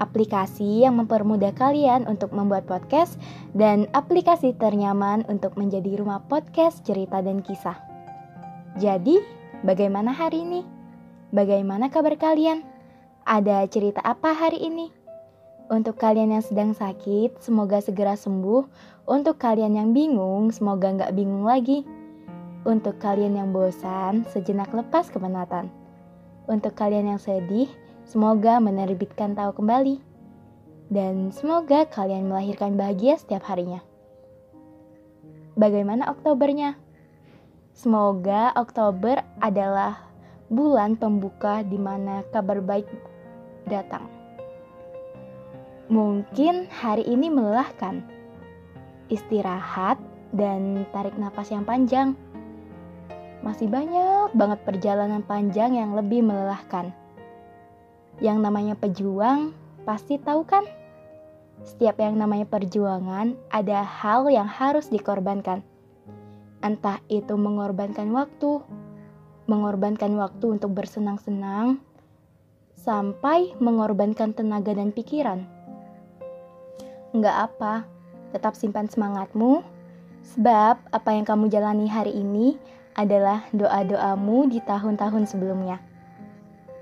Aplikasi yang mempermudah kalian untuk membuat podcast dan aplikasi ternyaman untuk menjadi rumah podcast cerita dan kisah. Jadi, bagaimana hari ini? Bagaimana kabar kalian? Ada cerita apa hari ini? Untuk kalian yang sedang sakit, semoga segera sembuh. Untuk kalian yang bingung, semoga nggak bingung lagi. Untuk kalian yang bosan, sejenak lepas kepenatan. Untuk kalian yang sedih, semoga menerbitkan tawa kembali. Dan semoga kalian melahirkan bahagia setiap harinya. Bagaimana Oktobernya? Semoga Oktober adalah bulan pembuka di mana kabar baik datang. Mungkin hari ini melelahkan. Istirahat dan tarik nafas yang panjang. Masih banyak banget perjalanan panjang yang lebih melelahkan. Yang namanya pejuang pasti tahu kan? Setiap yang namanya perjuangan ada hal yang harus dikorbankan. Entah itu mengorbankan waktu untuk bersenang-senang, sampai mengorbankan tenaga dan pikiran. Enggak apa, tetap simpan semangatmu, sebab apa yang kamu jalani hari ini adalah doa-doamu di tahun-tahun sebelumnya.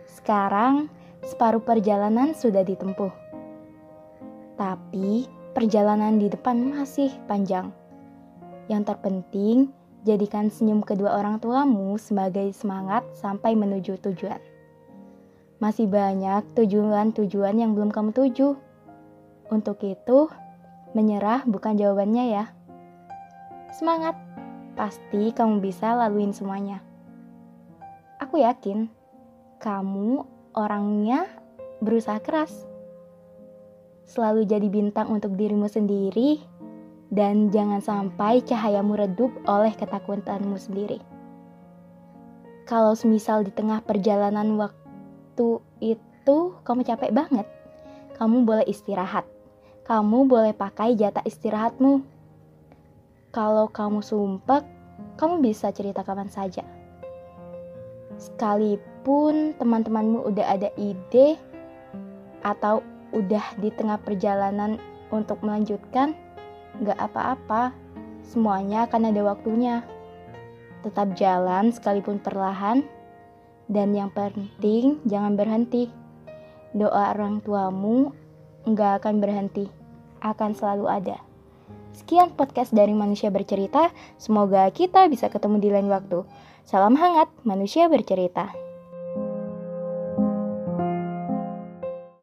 Sekarang separuh perjalanan sudah ditempuh. Tapi perjalanan di depan masih panjang. Yang terpenting, jadikan senyum kedua orang tuamu sebagai semangat sampai menuju tujuan. Masih banyak tujuan-tujuan yang belum kamu tuju. Untuk itu, menyerah bukan jawabannya ya. Semangat, pasti kamu bisa laluin semuanya. Aku yakin, kamu orangnya berusaha keras. Selalu jadi bintang untuk dirimu sendiri dan jangan sampai cahayamu redup oleh ketakutanmu sendiri. Kalau semisal di tengah perjalanan waktu itu kamu capek banget, kamu boleh istirahat. Kamu boleh pakai jatah istirahatmu. Kalau kamu sumpek, kamu bisa cerita kapan saja. Sekalipun teman-temanmu udah ada ide atau udah di tengah perjalanan untuk melanjutkan, gak apa-apa, semuanya akan ada waktunya. Tetap jalan sekalipun perlahan, dan yang penting jangan berhenti. Doa orang tuamu gak akan berhenti, akan selalu ada. Sekian podcast dari Manusia Bercerita, semoga kita bisa ketemu di lain waktu. Salam hangat, Manusia Bercerita.